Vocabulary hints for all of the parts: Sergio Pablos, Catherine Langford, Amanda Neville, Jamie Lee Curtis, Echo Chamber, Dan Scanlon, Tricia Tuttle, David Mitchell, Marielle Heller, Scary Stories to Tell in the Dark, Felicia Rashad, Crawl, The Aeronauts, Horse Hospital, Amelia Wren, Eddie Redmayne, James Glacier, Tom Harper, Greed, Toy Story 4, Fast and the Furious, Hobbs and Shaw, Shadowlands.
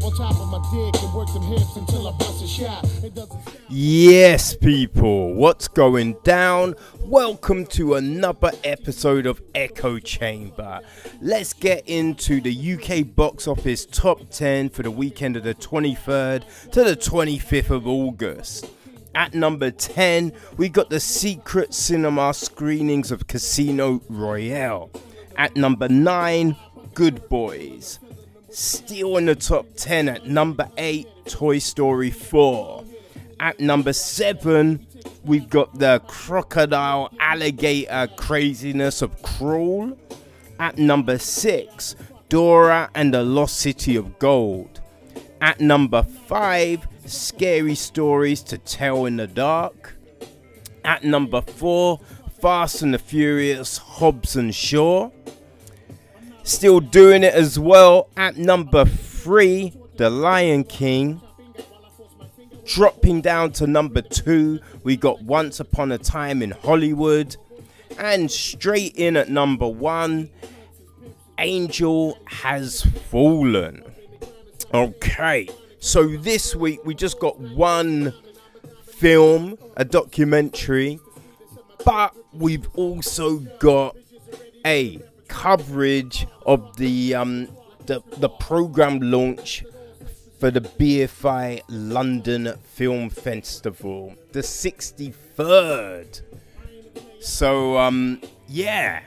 up on top of my dick and work them hips until I bust a shot. Yes, people, what's going down? Welcome to another episode of Echo Chamber. Let's get into the UK box office top 10 for the weekend of the 23rd to the 25th of August. At number 10, we got the secret cinema screenings of Casino Royale. At number 9, Good Boys. Still in the top 10 at number 8, Toy Story 4. At number 7, we've got the crocodile alligator craziness of Crawl. At number 6, Dora and the Lost City of Gold. At number 5, Scary Stories to Tell in the Dark. At number 4, Fast and the Furious, Hobbs and Shaw. Still doing it as well. At number 3, The Lion King. Dropping down to number 2, we got Once Upon a Time in Hollywood. And straight in at number 1, Angel Has Fallen. Okay, so this week we just got one film, a documentary. But we've also got a coverage of the program launch for the BFI London Film Festival, the 63rd. So yeah,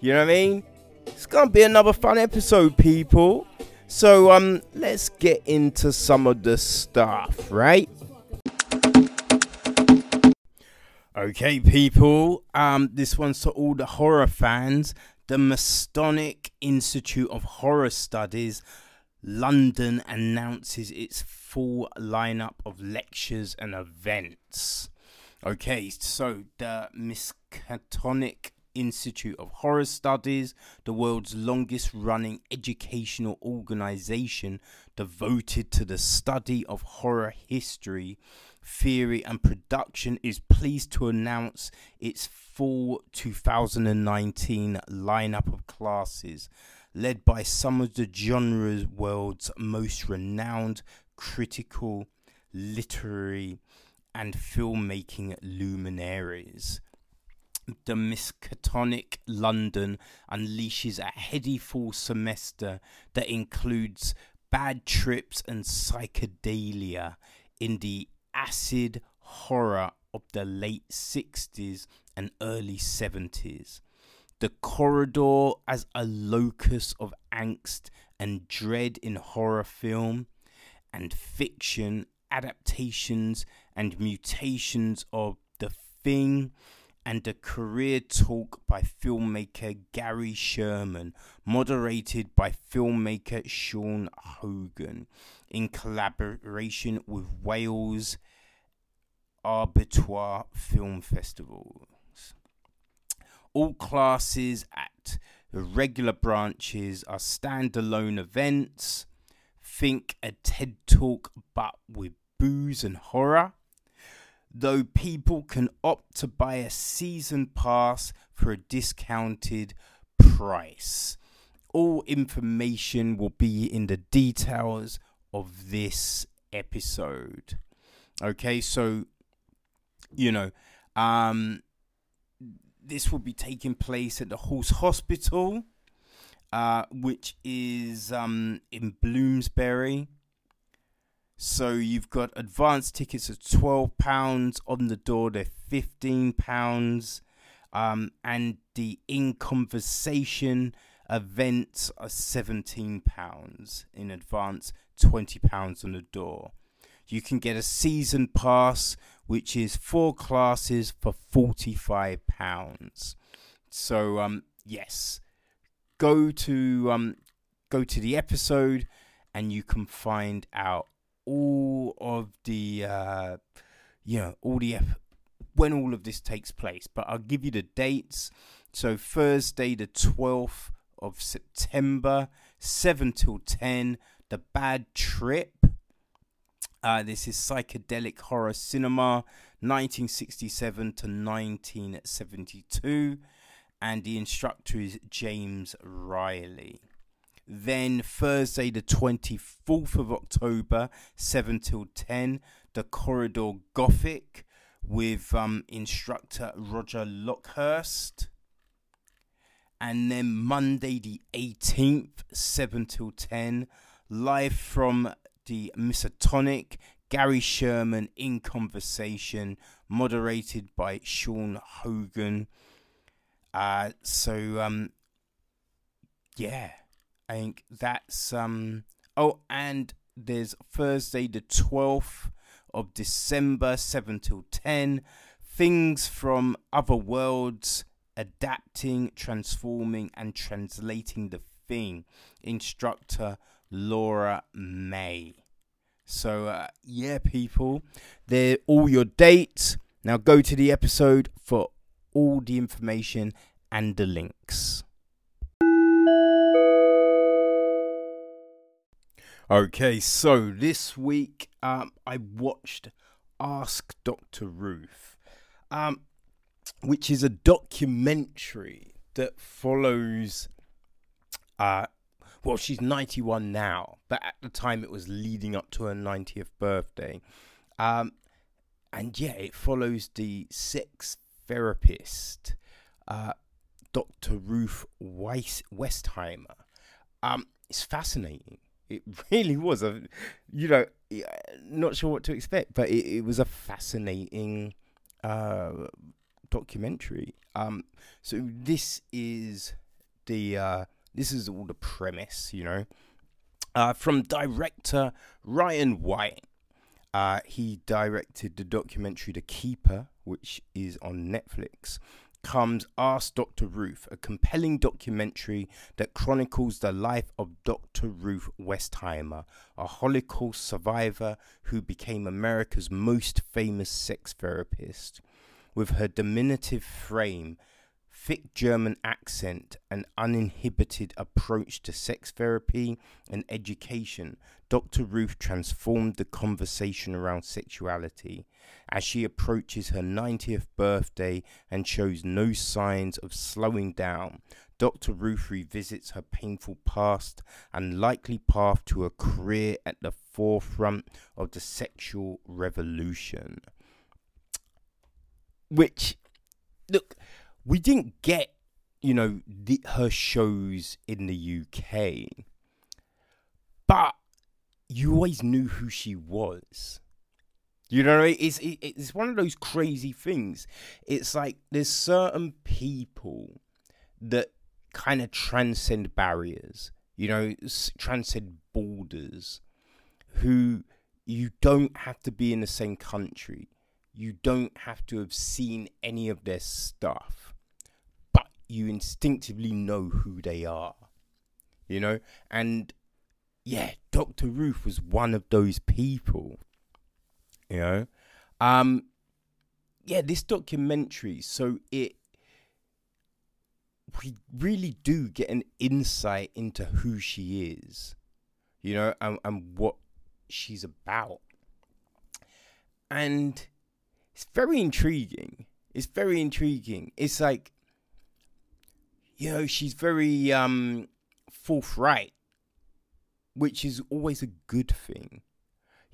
you know what I mean? It's gonna be another fun episode, people. So let's get into some of the stuff, right? Okay, people. This one's to all the horror fans. The Miskatonic Institute of Horror Studies, London, announces its full lineup of lectures and events. Okay, so the Miskatonic Institute of Horror Studies, the world's longest-running educational organization devoted to the study of horror history, theory and production, is pleased to announce its full 2019 lineup of classes, led by some of the genre's world's most renowned critical, literary and filmmaking luminaries. The Miskatonic London unleashes a heady fall semester that includes bad trips and psychedelia in the acid horror of the late 60s and early 70s. The corridor as a locus of angst and dread in horror film and fiction, adaptations and mutations of The Thing, and a career talk by filmmaker Gary Sherman, moderated by filmmaker Sean Hogan, in collaboration with Wales Arbitoire Film Festivals. All classes at the regular branches are standalone events. Think a TED Talk but with booze and horror. Though people can opt to buy a season pass for a discounted price. All information will be in the details of this episode. Okay, so, you know, this will be taking place at the Horse Hospital, which is in Bloomsbury. So you've got advanced tickets of £12, on the door they're £15, and the In Conversation events are £17, in advance, £20 on the door. You can get a season pass, which is 4 classes for £45. So yes, go to the episode and you can find out all of the when all of this takes place, but I'll give you the dates. So Thursday the 12th of September, 7 till 10, The Bad Trip. This is psychedelic horror cinema 1967 to 1972, and the instructor is James Riley. Then Thursday the 24th of October, 7 till 10, The Corridor Gothic with instructor Roger Lockhurst. And then Monday the 18th, 7 till 10, live from the Miskatonic, Gary Sherman in conversation, moderated by Sean Hogan. Yeah, I think that's... Oh, and there's Thursday the 12th of December, 7 till 10, Things from Other Worlds, Adapting, Transforming and Translating the Thing, instructor Laura May. So, yeah, people, they're all your dates. Now go to the episode for all the information and the links. Okay, so this week I watched Ask Dr. Ruth, which is a documentary that follows, well, she's 91 now, but at the time it was leading up to her 90th birthday. And yeah, it follows the sex therapist, Dr. Ruth Westheimer. It's fascinating. It really was. You know, not sure what to expect, but it was a fascinating documentary. So this is all the premise, you know, from director Ryan White. He directed the documentary The Keeper, which is on Netflix. Comes Ask Dr. Ruth, a compelling documentary that chronicles the life of Dr. Ruth Westheimer, a Holocaust survivor who became America's most famous sex therapist. With her diminutive frame, thick German accent, and uninhibited approach to sex therapy and education, Dr. Ruth transformed the conversation around sexuality as she approaches her 90th birthday and shows no signs of slowing down. Dr. Ruth revisits her painful past and likely path to a career at the forefront of the sexual revolution. Which, look, we didn't get, you know, her shows in the UK, but you always knew who she was. You know, it's one of those crazy things. It's like there's certain people that kind of transcend barriers, you know, transcend borders, who you don't have to be in the same country. You don't have to have seen any of their stuff, but you instinctively know who they are, you know? And yeah, Dr. Ruth was one of those people, you know? Yeah, this documentary, so we really do get an insight into who she is, you know, and what she's about. And it's very intriguing. It's like, you know, she's very forthright, which is always a good thing.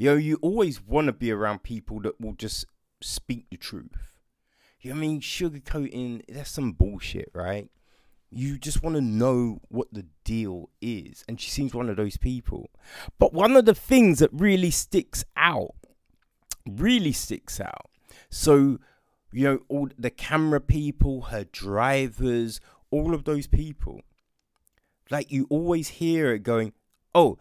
You know, you always want to be around people that will just speak the truth. You know what I mean? Sugarcoating, that's some bullshit, right? You just want to know what the deal is. And she seems one of those people. But one of the things that really sticks out, so, you know, all the camera people, her drivers, all of those people, like, you always hear it going, oh,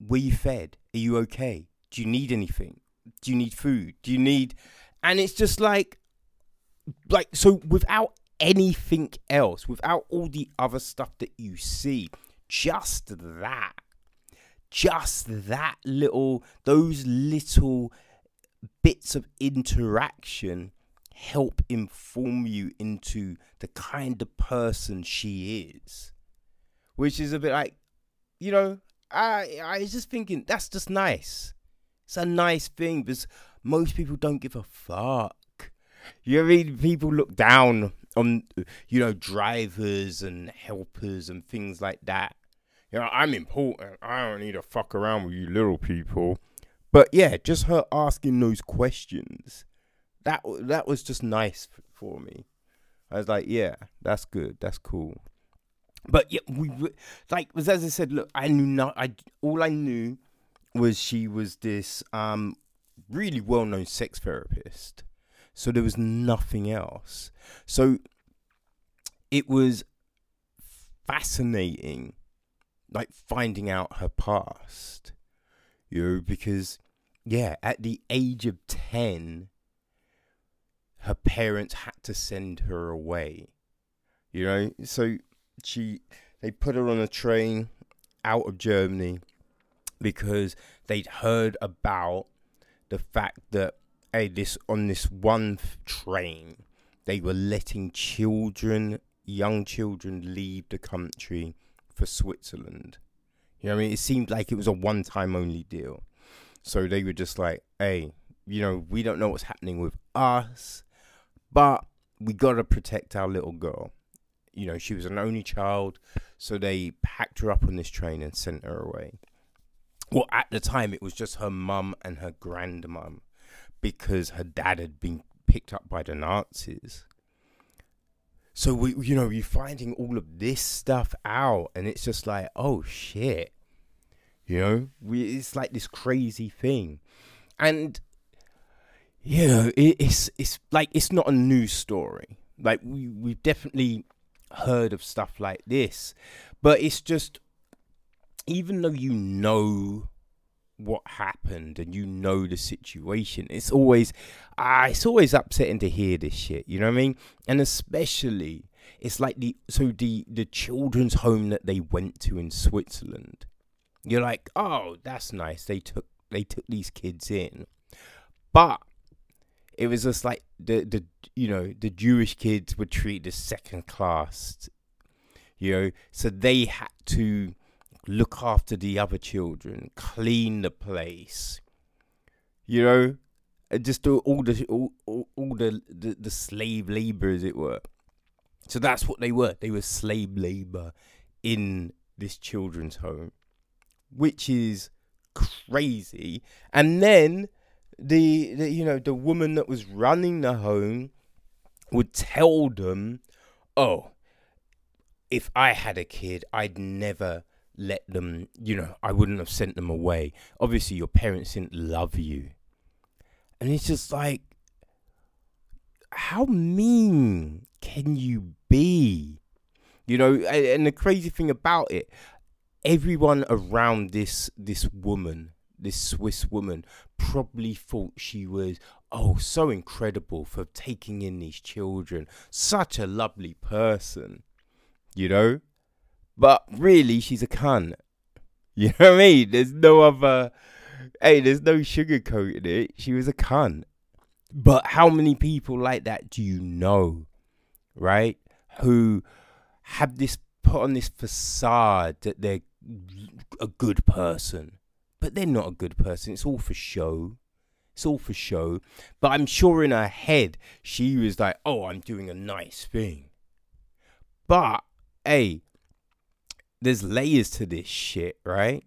were you fed? Are you okay? Do you need anything? Do you need food? And it's just like, so without anything else, without all the other stuff that you see, those little bits of interaction help inform you into the kind of person she is, which is a bit like, you know, I was just thinking, that's just nice. It's a nice thing, because most people don't give a fuck. You know what I mean? People look down on, you know, drivers and helpers and things like that. You know, I'm important. I don't need to fuck around with you little people. But yeah, just her asking those questions, that was just nice for me. I was like, yeah, that's good. That's cool. But yeah, like, as I said, look, I knew not. All I knew was she was this really well-known sex therapist. So there was nothing else. So it was fascinating, like, finding out her past, you know, because, yeah, at the age of 10, her parents had to send her away, you know. So they put her on a train out of Germany because they'd heard about the fact that, hey, on this one train, they were letting children, young children, leave the country for Switzerland. You know what I mean? It seemed like it was a one-time only deal. So they were just like, hey, you know, we don't know what's happening with us, but we got to protect our little girl. You know, she was an only child, so they packed her up on this train and sent her away. Well, at the time, it was just her mum and her grandmum, because her dad had been picked up by the Nazis. So, you know, you're finding all of this stuff out, and it's just like, oh, shit. You know, it's like this crazy thing. And, you know, it's like, it's not a new story. Like, we've definitely heard of stuff like this. But it's just, even though you know what happened and you know the situation, it's always upsetting to hear this shit, you know what I mean? And especially, it's like the children's home that they went to in Switzerland. You're like, oh, that's nice, they took these kids in, but it was just like the you know, the Jewish kids were treated as second class, you know, so they had to look after the other children, clean the place, you know, and just do all the slave labor, as it were. So that's what they were. They were slave labor in this children's home, which is crazy. And then the you know, the woman that was running the home would tell them, "Oh, if I had a kid, I'd never let them, you know, I wouldn't have sent them away. Obviously, your parents didn't love you." And it's just like, how mean can you be? You know, and the crazy thing about it, everyone around this woman, this Swiss woman, probably thought she was, oh, so incredible for taking in these children. Such a lovely person, you know? But really, she's a cunt. You know what I mean? There's no sugarcoating it. She was a cunt. But how many people like that do you know, right? Who have this, put on this facade that they're a good person. But they're not a good person. It's all for show. It's all for show. But I'm sure in her head, she was like, oh, I'm doing a nice thing. But, hey, there's layers to this shit, right?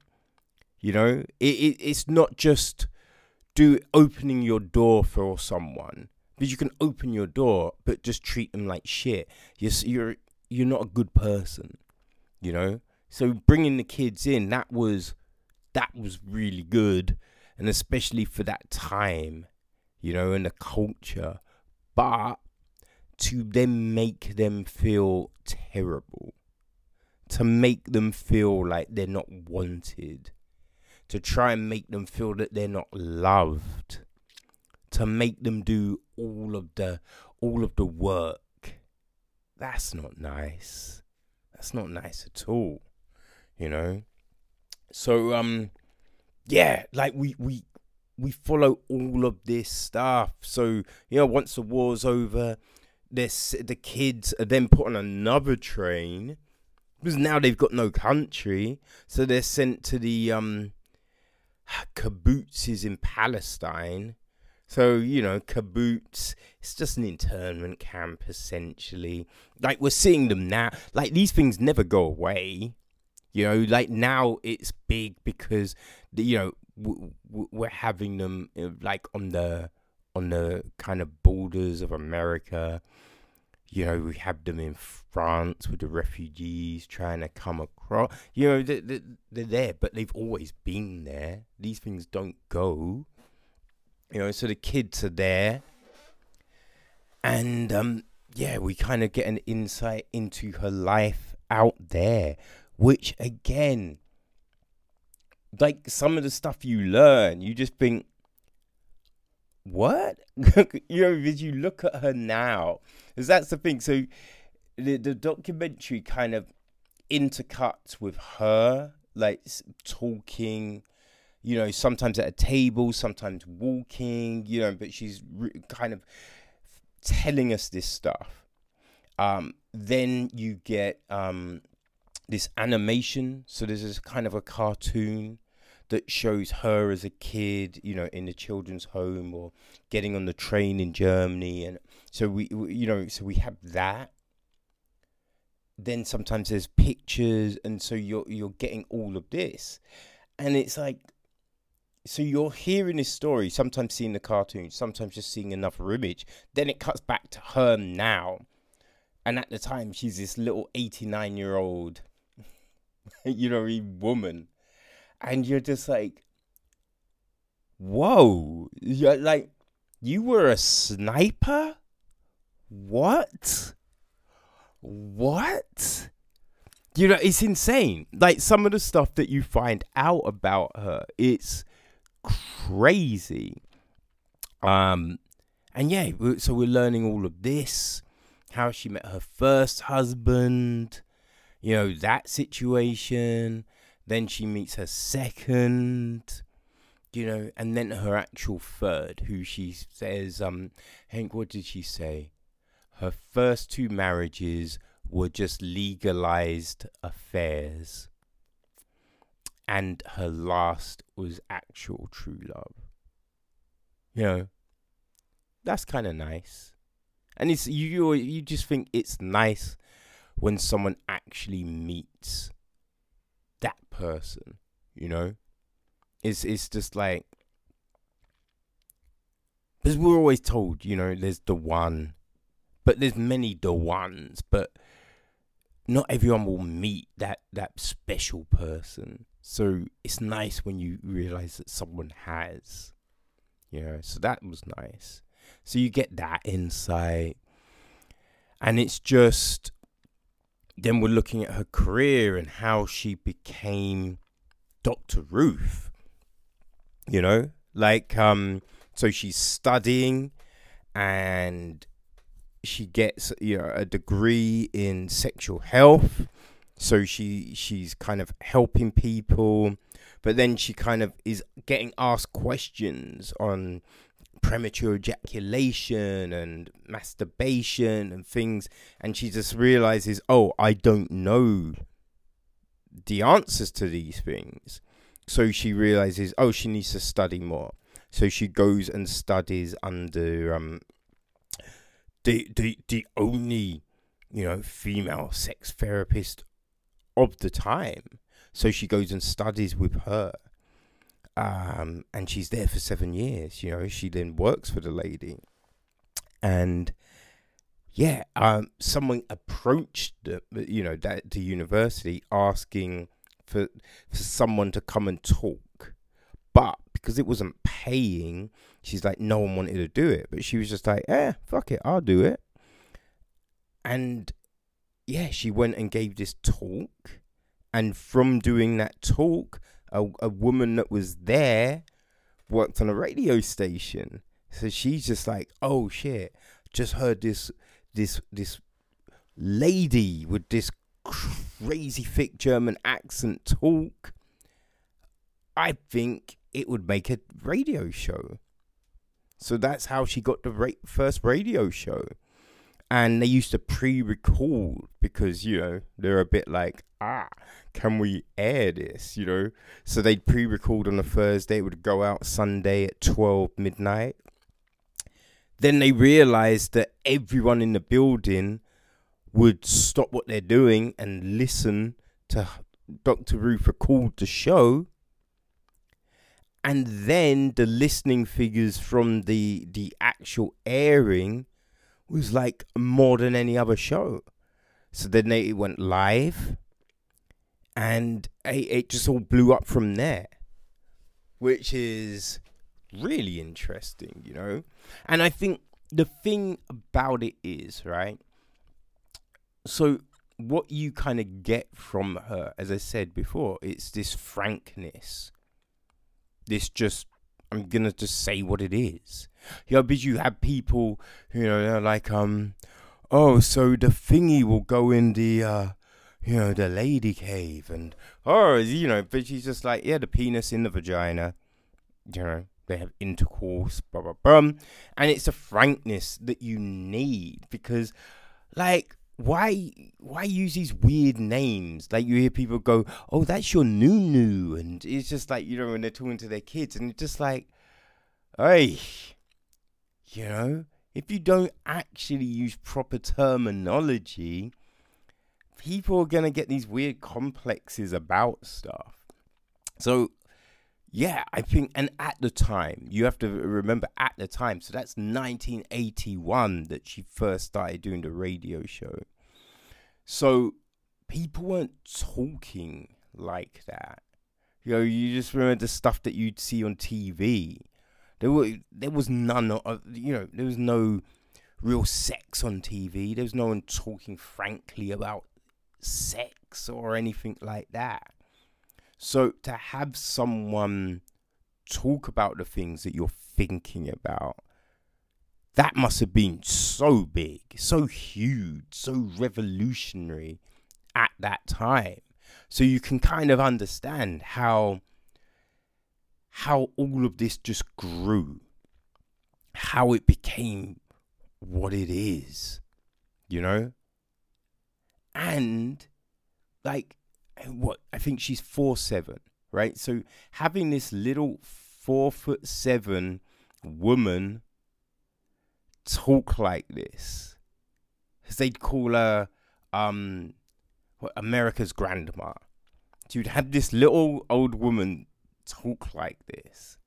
You know, it's not just opening your door for someone, because you can open your door, but just treat them like shit. You're not a good person, you know. So bringing the kids in, that was really good, and especially for that time, you know, and the culture. But to then make them feel terrible, to make them feel like they're not wanted, to try and make them feel that they're not loved, to make them do all of the work. That's not nice. That's not nice at all, you know. So yeah, like we follow all of this stuff. So, you know, once the war's over, the kids are then put on another train, because now they've got no country, so they're sent to the kibbutzes in Palestine. So, you know, kibbutz, it's just an internment camp, essentially. Like, we're seeing them now. Like, these things never go away. You know, like now it's big because the, you know, we're having them like on the kind of borders of America. You know, we have them in France with the refugees trying to come across. You know, they're there, but they've always been there. These things don't go. You know, so the kids are there. And, yeah, we kind of get an insight into her life out there, which, again, like some of the stuff you learn, you just think, what? You know, as you look at her now, because that's the thing. So the documentary kind of intercuts with her, like talking, you know, sometimes at a table, sometimes walking, you know, but she's kind of telling us this stuff. Then you get this animation. So this is kind of a cartoon that shows her as a kid, you know, in the children's home or getting on the train in Germany. And so we you know, so we have that. Then sometimes there's pictures. And so you're getting all of this. And it's like, so you're hearing this story, sometimes seeing the cartoon, sometimes just seeing another image. Then it cuts back to her now. And at the time, she's this little 89-year-old, you know, woman. And you're just like, whoa, you're like, you were a sniper? What? You know, it's insane. Like, some of the stuff that you find out about her, it's crazy. And yeah, so we're learning all of this, how she met her first husband, you know, that situation. Then she meets her second, you know, and then her actual third, who she says, Hank, what did she say? Her first two marriages were just legalized affairs. And her last was actual true love. You know, that's kind of nice. And it's you just think it's nice when someone actually meets that person, you know. It's just like, because we're always told, you know, there's the one, but there's many the ones, but not everyone will meet that special person. So it's nice when you realize that someone has, you know. So that was nice. So you get that insight, and it's just. Then we're looking at her career and how she became Dr. Ruth, you know, like, so she's studying and she gets, you know, a degree in sexual health. So she's kind of helping people, but then she kind of is getting asked questions on premature ejaculation and masturbation and things, and she just realizes, oh, I don't know the answers to these things. So she realizes, oh, she needs to study more. So she goes and studies under the only, you know, female sex therapist of the time. So she goes and studies with her. And she's there for 7 years, you know. She then works for the lady. And, yeah, someone approached, you know, the university asking for someone to come and talk. But because it wasn't paying, she's like, no one wanted to do it. But she was just like, fuck it, I'll do it. And, yeah, she went and gave this talk. And from doing that talk, a woman that was there worked on a radio station. So she's just like, oh shit, just heard this lady with this crazy thick German accent talk. I think it would make a radio show. So that's how she got the first radio show. And they used to pre-record because, you know, they're a bit like, can we air this, you know? So they'd pre-record on a Thursday. It would go out Sunday at 12 midnight. Then they realized that everyone in the building would stop what they're doing and listen to Dr. Ruth recalled the show, and then the listening figures from the actual airing was like more than any other show. So then it went live, and it just all blew up from there, which is really interesting, you know. And I think the thing about it is, right, so what you kind of get from her, as I said before, it's this frankness. This just, I'm going to just say what it is. You know, because you have people, you know, they're like, oh, so the thingy will go in the, you know, the lady cave. And, oh, you know, but she's just like, yeah, the penis in the vagina. You know, they have intercourse, blah, blah, blah. And it's a frankness that you need because, like, why use these weird names? Like, you hear people go, oh, that's your noo-noo. And it's just like, you know, when they're talking to their kids, and it's just like, hey, you know, if you don't actually use proper terminology, people are going to get these weird complexes about stuff. So, yeah, I think, and at the time, you have to remember at the time, so that's 1981 that she first started doing the radio show. So people weren't talking like that. You know, you just remember the stuff that you'd see on TV. There was none of, you know, there was no real sex on TV. There was no one talking frankly about sex or anything like that. So to have someone talk about the things that you're thinking about, that must have been so big, so huge, so revolutionary at that time. So you can kind of understand how all of this just grew, how it became what it is, you know? And, like, what I think she's 4'7", right? So having this little 4'7" woman talk like this, because they'd call her America's grandma. So you'd have this little old woman talk like this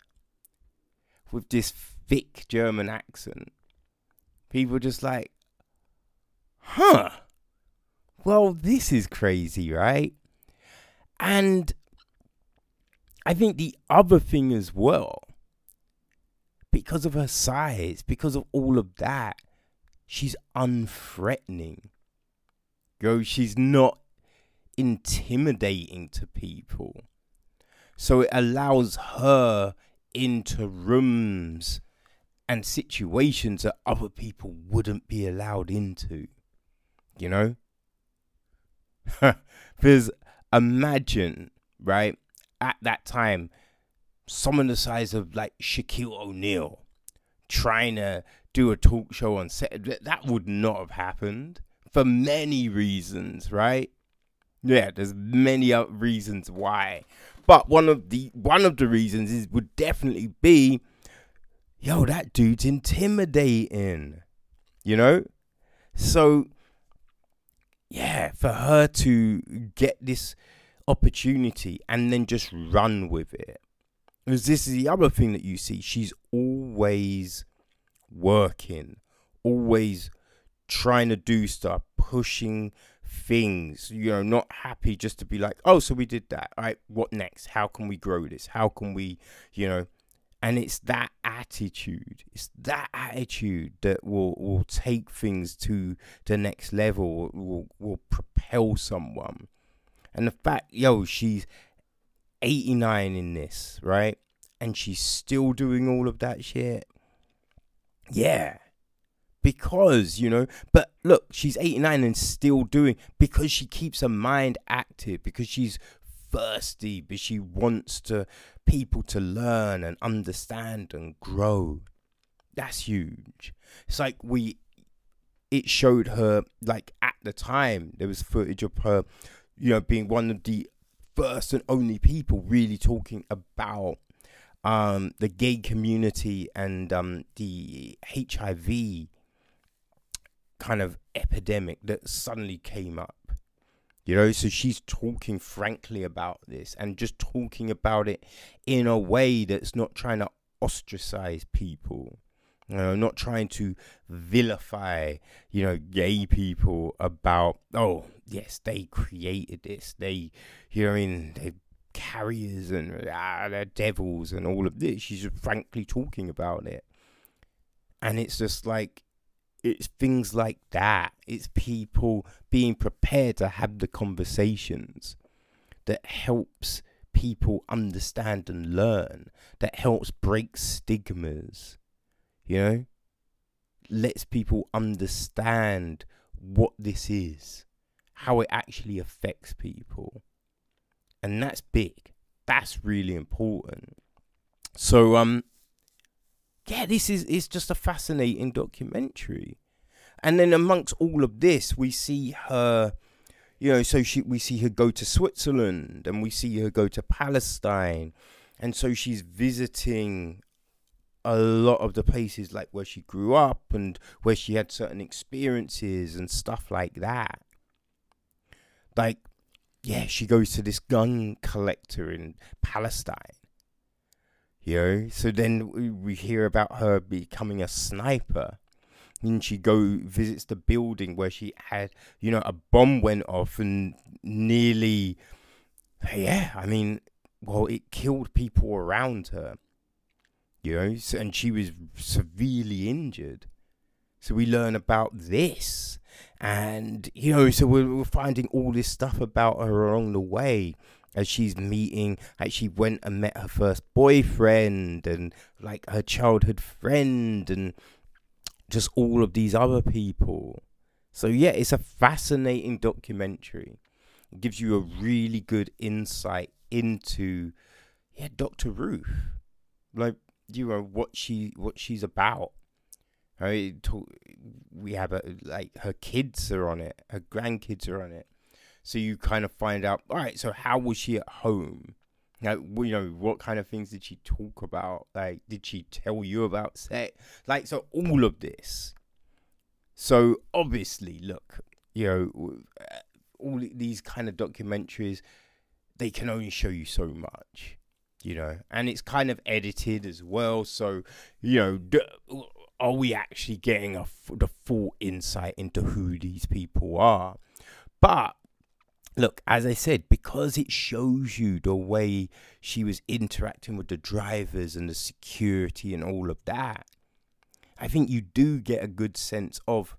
with this thick German accent. People just like, huh? Well, this is crazy, right? And I think the other thing as well, because of her size, because of all of that, she's unthreatening. You know, she's not intimidating to people. So it allows her into rooms and situations that other people wouldn't be allowed into, you know? Because imagine, right, at that time, someone the size of, like, Shaquille O'Neal trying to do a talk show on set. That would not have happened for many reasons, right? Yeah, there's many other reasons why. But one of the reasons would definitely be, yo, that dude's intimidating, you know? So, yeah, for her to get this opportunity and then just run with it. Because this is the other thing that you see. She's always working, always trying to do stuff, pushing things, you know, not happy just to be like, oh, so we did that. All right, what next? How can we grow this? How can we, you know? And it's that attitude. It's that attitude that will take things to the next level, will propel someone. And the fact, yo, she's 89 in this, right? And she's still doing all of that shit. Yeah. Because, you know, but look, she's 89 and still doing, because she keeps her mind active, because she's thirsty, but she wants to people to learn and understand and grow. That's huge. It's like it showed her, like, at the time there was footage of her, you know, being one of the first and only people really talking about the gay community and the HIV kind of epidemic that suddenly came up. You know, so she's talking frankly about this and just talking about it in a way that's not trying to ostracize people, you know, not trying to vilify, you know, gay people about, oh, yes, they created this. They, you know, I mean, they're carriers and they're devils and all of this. She's just frankly talking about it. And it's just like, it's things like that. It's people being prepared to have the conversations that helps people understand and learn, that helps break stigmas, you know, lets people understand what this is, how it actually affects people. And that's big. That's really important. So, yeah, it's just a fascinating documentary. And then amongst all of this, we see her, you know, we see her go to Switzerland and we see her go to Palestine. And so she's visiting a lot of the places like where she grew up and where she had certain experiences and stuff like that. Like, yeah, she goes to this gun collector in Palestine. You know, so then we hear about her becoming a sniper. And she visits the building where she had, you know, a bomb went off and nearly, yeah, I mean, well, it killed people around her. You know, so, and she was severely injured. So we learn about this. And, you know, so we're finding all this stuff about her along the way. As she's meeting, like she went and met her first boyfriend and like her childhood friend and just all of these other people. So yeah, it's a fascinating documentary. It gives you a really good insight into, yeah, Dr. Ruth, like, you know, what she's about. I mean, we have like her kids are on it, her grandkids are on it. So you kind of find out, all right, so how was she at home? Like, you know, what kind of things did she talk about? Like, did she tell you about sex? Like, so all of this. So obviously, look, you know, all these kind of documentaries, they can only show you so much, you know. And it's kind of edited as well. So, you know, are we actually getting the full insight into who these people are? But look, as I said, because it shows you the way she was interacting with the drivers and the security and all of that, I think you do get a good sense of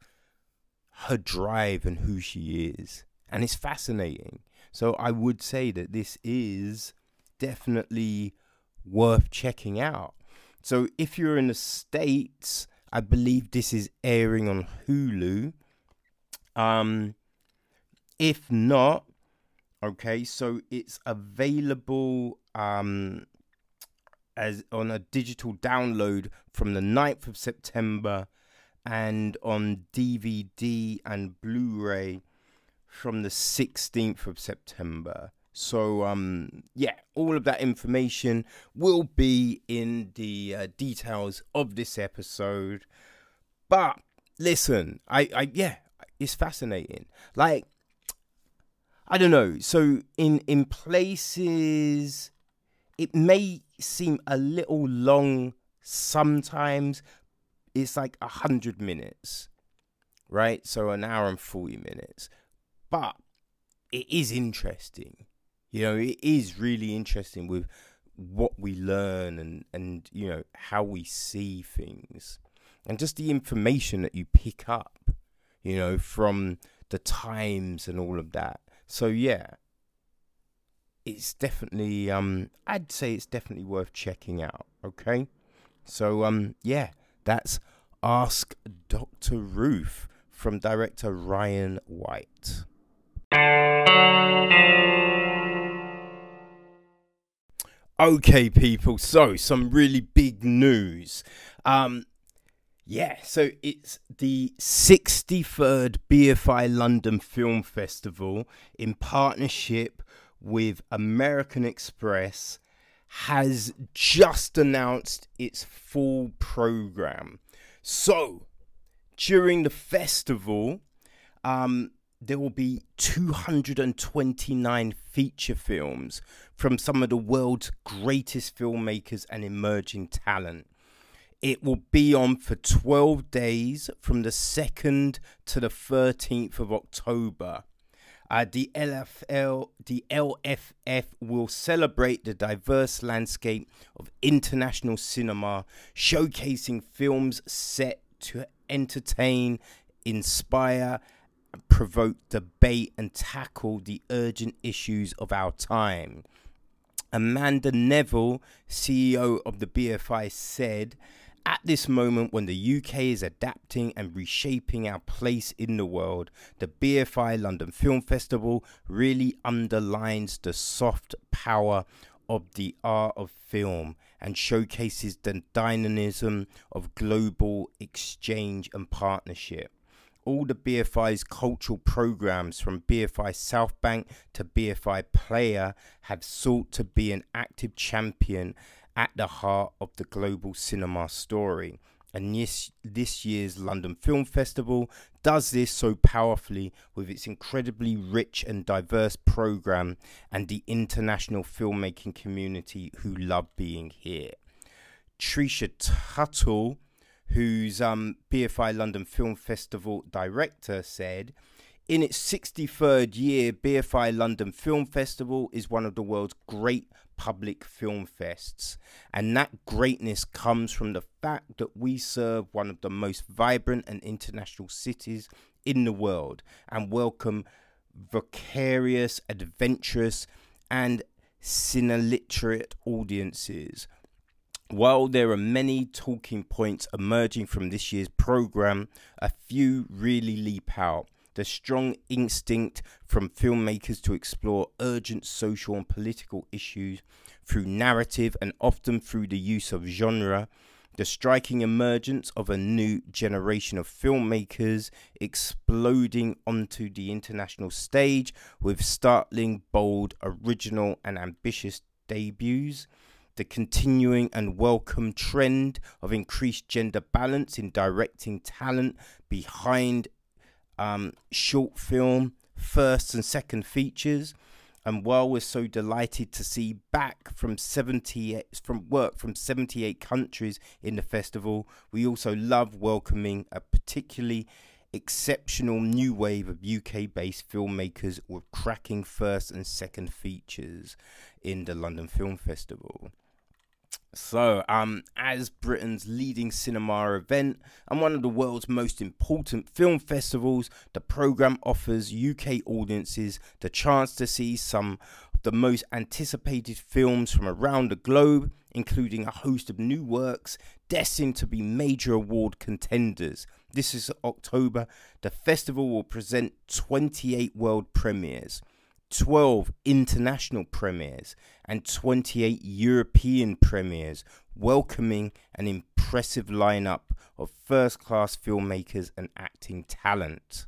her drive and who she is. And it's fascinating. So I would say that this is definitely worth checking out. So if you're in the States, I believe this is airing on Hulu. If not, okay, so it's available as on a digital download from the 9th of September and on DVD and Blu-ray from the 16th of September. So, yeah, all of that information will be in the details of this episode. But listen, yeah, it's fascinating. Like, I don't know, so in places, it may seem a little long sometimes. It's like 100 minutes, right? So an hour and 40 minutes. But it is interesting. You know, it is really interesting with what we learn and you know, how we see things. And just the information that you pick up, you know, from the times and all of that. So yeah, it's definitely, I'd say it's definitely worth checking out, okay? So yeah, that's Ask Dr. Ruth from director Ryan White. Okay, people, so some really big news. Yeah, so it's the 63rd BFI London Film Festival in partnership with American Express has just announced its full program. So, during the festival, there will be 229 feature films from some of the world's greatest filmmakers and emerging talent. It will be on for 12 days from the 2nd to the 13th of October. The LFF will celebrate the diverse landscape of international cinema, showcasing films set to entertain, inspire, provoke, debate, and tackle the urgent issues of our time. Amanda Neville, CEO of the BFI, said, "At this moment when the UK is adapting and reshaping our place in the world, the BFI London Film Festival really underlines the soft power of the art of film and showcases the dynamism of global exchange and partnership. All the BFI's cultural programs, from BFI Southbank to BFI Player, have sought to be an active champion at the heart of the global cinema story. And this year's London Film Festival does this so powerfully with its incredibly rich and diverse program and the international filmmaking community who love being here." Tricia Tuttle, who's BFI London Film Festival director, said, "In its 63rd year, BFI London Film Festival is one of the world's great public film fests, and that greatness comes from the fact that we serve one of the most vibrant and international cities in the world and welcome vicarious, adventurous and cine-literate audiences. While there are many talking points emerging from this year's program, a few really leap out. The strong instinct from filmmakers to explore urgent social and political issues through narrative and often through the use of genre. The striking emergence of a new generation of filmmakers exploding onto the international stage with startling, bold, original and ambitious debuts. The continuing and welcome trend of increased gender balance in directing talent behind short film, first and second features. And while we're so delighted to see back from 78 countries in the festival, we also love welcoming a particularly exceptional new wave of UK-based filmmakers with cracking first and second features in the London Film Festival." So, as Britain's leading cinema event and one of the world's most important film festivals, the programme offers UK audiences the chance to see some of the most anticipated films from around the globe, including a host of new works destined to be major award contenders. This is October. The festival will present 28 world premieres, 12 international premieres and 28 European premieres, welcoming an impressive lineup of first-class filmmakers and acting talent.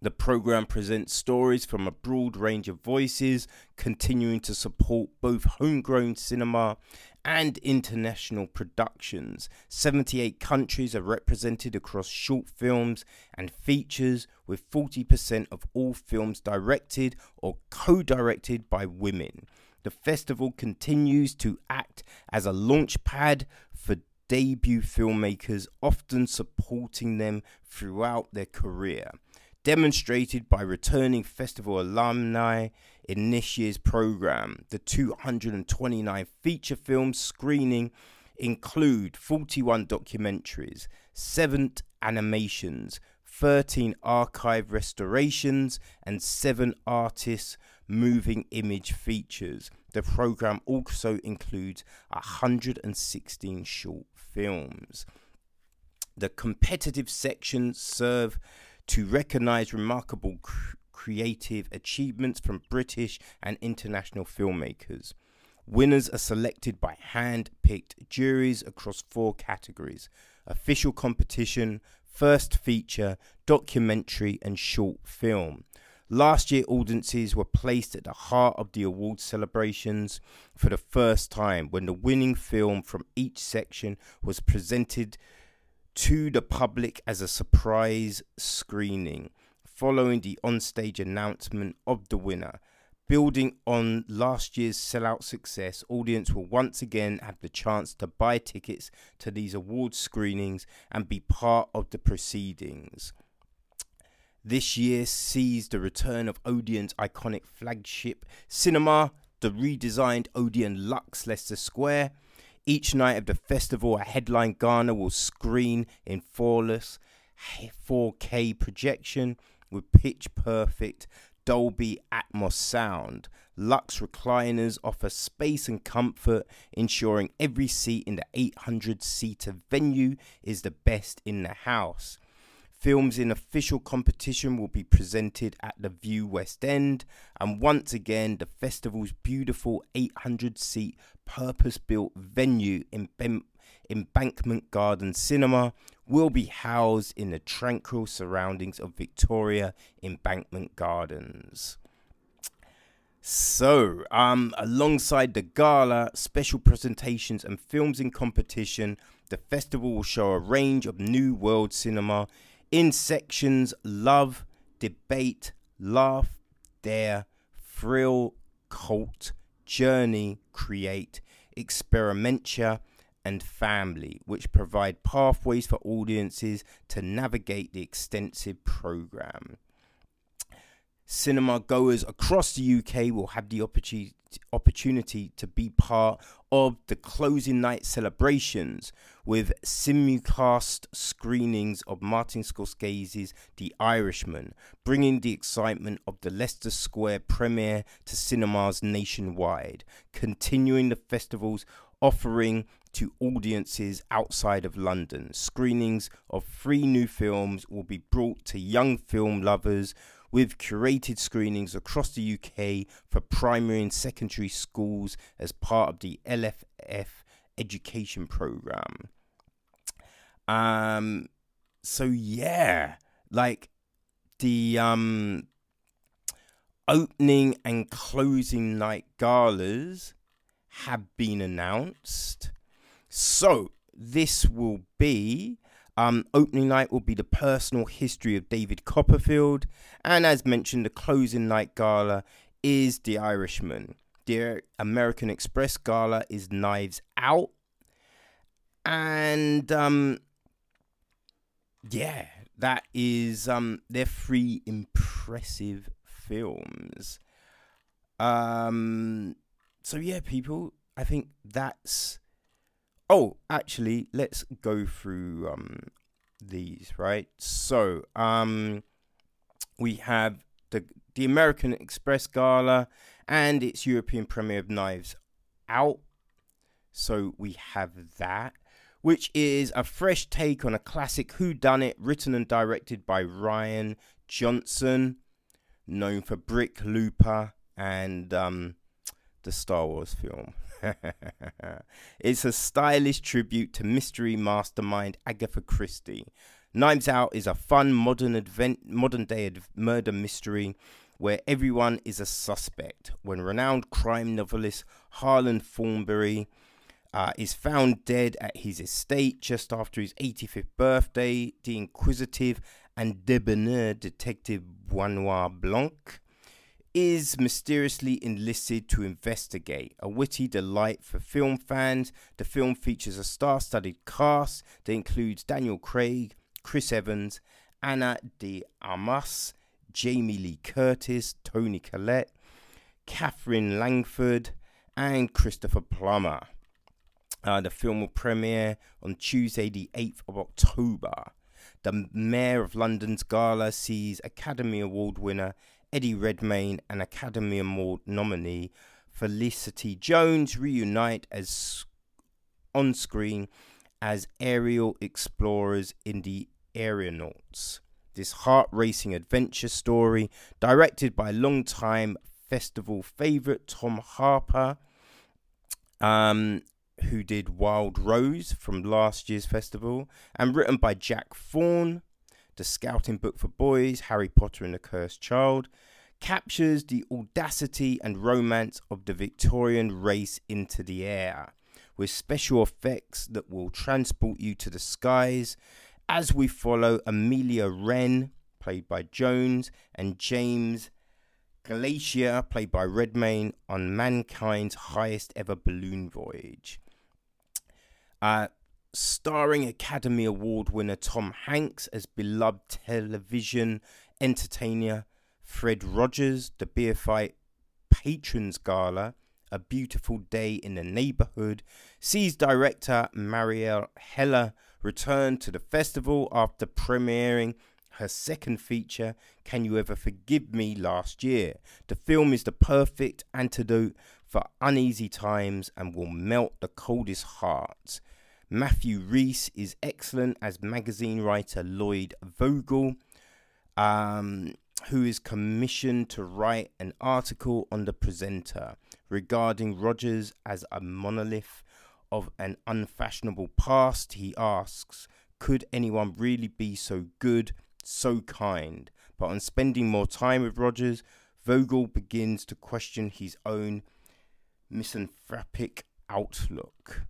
The programme presents stories from a broad range of voices, continuing to support both homegrown cinema and international productions. 78 countries are represented across short films and features, with 40% of all films directed or co-directed by women. The festival continues to act as a launchpad for debut filmmakers, often supporting them throughout their career. Demonstrated by returning festival alumni in this year's programme, the 229 feature films screening include 41 documentaries, 7 animations, 13 archive restorations and 7 artists' moving image features. The programme also includes 116 short films. The competitive sections serve to recognise remarkable creative achievements from British and international filmmakers. Winners are selected by hand-picked juries across 4 categories: official competition, first feature, documentary and short film. Last year, audiences were placed at the heart of the award celebrations for the first time, when the winning film from each section was presented to the public as a surprise screening. following the onstage announcement of the winner. Building on last year's sellout success, audience will once again have the chance to buy tickets to these award screenings and be part of the proceedings. This year sees the return of Odeon's iconic flagship cinema, the redesigned Odeon Luxe Leicester Square. Each night of the festival, a headline garner will screen in 4K projection with pitch-perfect Dolby Atmos sound. Luxe recliners offer space and comfort, ensuring every seat in the 800-seater venue is the best in the house. Films in official competition will be presented at the View West End, and once again the festival's beautiful 800-seat purpose-built venue in Embankment Garden Cinema will be housed in the tranquil surroundings of Victoria Embankment Gardens. So, alongside the gala, special presentations and films in competition, the festival will show a range of new world cinema in sections: love, debate, laugh, dare, thrill, cult, journey, create, experimentia, and family, which provide pathways for audiences to navigate the extensive programme. Cinema goers across the UK will have the opportunity to be part of the closing night celebrations with simulcast screenings of Martin Scorsese's The Irishman, bringing the excitement of the Leicester Square premiere to cinemas nationwide, continuing the festival's offering to audiences outside of London. Screenings of 3 new films will be brought to young film lovers with curated screenings across the UK for primary and secondary schools as part of the LFF education programme. So the opening and closing night galas have been announced. So this will be, opening night will be The Personal History of David Copperfield, and as mentioned, the closing night gala is The Irishman. The American Express gala is Knives Out, and that is they're 3 impressive films. People, I think that's... Oh, actually, let's go through these, right? So, we have the American Express Gala and its European premiere of Knives Out. So we have that, which is a fresh take on a classic whodunit written and directed by Rian Johnson, known for Brick, Looper, and... the Star Wars film. It's a stylish tribute to mystery mastermind Agatha Christie. Knives Out is a fun modern-day murder mystery where everyone is a suspect. When renowned crime novelist Harlan Thornberry is found dead at his estate just after his 85th birthday, the inquisitive and debonair detective Benoit Blanc is mysteriously enlisted to investigate. A witty delight for film fans, the film features a star-studded cast that includes Daniel Craig, Chris Evans, Ana de Armas, Jamie Lee Curtis, Toni Collette, Catherine Langford, and Christopher Plummer. The film will premiere on Tuesday, the 8th of October. The Mayor of London's gala sees Academy Award winner Eddie Redmayne and Academy Award nominee Felicity Jones reunite as on screen as aerial explorers in The Aeronauts. This heart-racing adventure story, directed by longtime festival favourite Tom Harper, who did Wild Rose from last year's festival, and written by Jack Fawn, the Scouting Book for Boys, Harry Potter and the Cursed Child, captures the audacity and romance of the Victorian race into the air, with special effects that will transport you to the skies as we follow Amelia Wren, played by Jones, and James Glacier, played by Redmayne, on mankind's highest ever balloon voyage. Starring Academy Award winner Tom Hanks as beloved television entertainer Fred Rogers, the BFI Patrons Gala, A Beautiful Day in the Neighborhood, sees director Marielle Heller return to the festival after premiering her second feature, Can You Ever Forgive Me, last year. The film is the perfect antidote for uneasy times and will melt the coldest hearts. Matthew Rhys is excellent as magazine writer Lloyd Vogel, who is commissioned to write an article on The Presenter regarding Rogers as a monolith of an unfashionable past. He asks, could anyone really be so good, so kind? But on spending more time with Rogers, Vogel begins to question his own misanthropic outlook.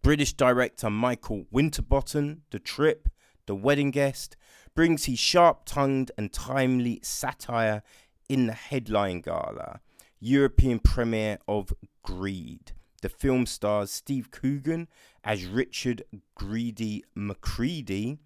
British director Michael Winterbottom, The Trip, The Wedding Guest, brings his sharp-tongued and timely satire in the headline gala, European premiere of Greed. The film stars Steve Coogan as Richard Greedy McCready,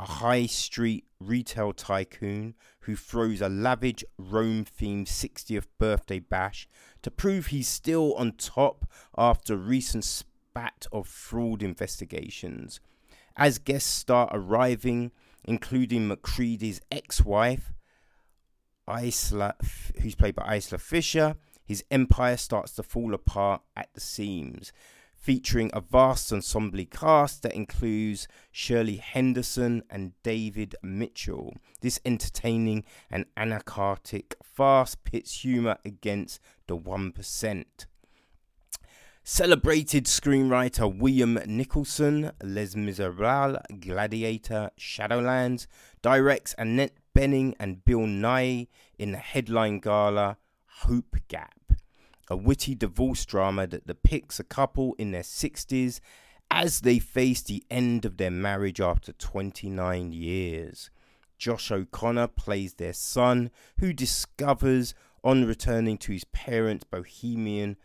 a high street retail tycoon who throws a lavish Rome-themed 60th birthday bash to prove he's still on top after a recent spat of fraud investigations. As guests start arriving, including McCready's ex-wife, Isla, who's played by Isla Fisher, his empire starts to fall apart at the seams, featuring a vast ensemble cast that includes Shirley Henderson and David Mitchell. This entertaining and anarchic farce pits humour against the 1%. Celebrated screenwriter William Nicholson, Les Miserables, Gladiator, Shadowlands, directs Annette Bening and Bill Nighy in the headline gala Hope Gap, a witty divorce drama that depicts a couple in their 60s as they face the end of their marriage after 29 years. Josh O'Connor plays their son, who discovers on returning to his parents' bohemian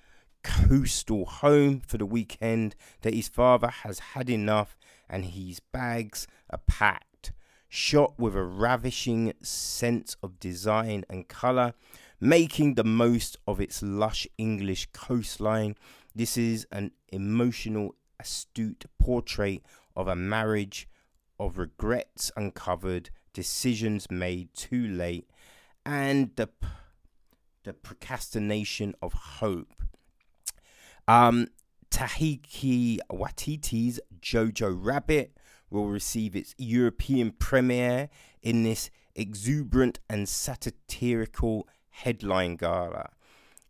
coastal home for the weekend that his father has had enough and his bags are packed. Shot with a ravishing sense of design and colour, making the most of its lush English coastline, this is an emotional, astute portrait of a marriage, of regrets uncovered, decisions made too late, and the procrastination of hope. Taika Waititi's Jojo Rabbit will receive its European premiere in this exuberant and satirical headline gala.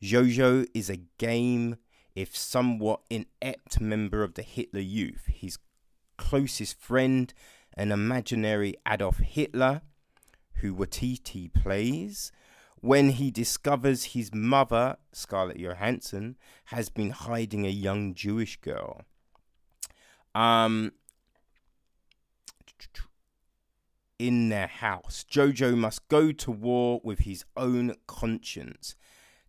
Jojo is a game, if somewhat inept, member of the Hitler Youth. His closest friend, an imaginary Adolf Hitler, who Waititi plays, when he discovers his mother, Scarlett Johansson, has been hiding a young Jewish girl. In their house, Jojo must go to war with his own conscience,